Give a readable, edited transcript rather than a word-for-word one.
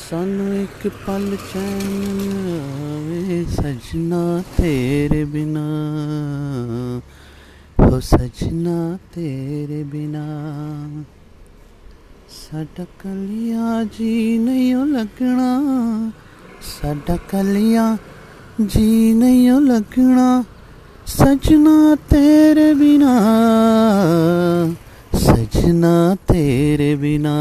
सानू एक पल चैन आवे सजना तेरे बिना, हो सजना तेरे बिना। साडा कलिया जी नहीं लगना, साडा कलिया जी नहीं लगना, सजना तेरे बिना, सजना तेरे बिना।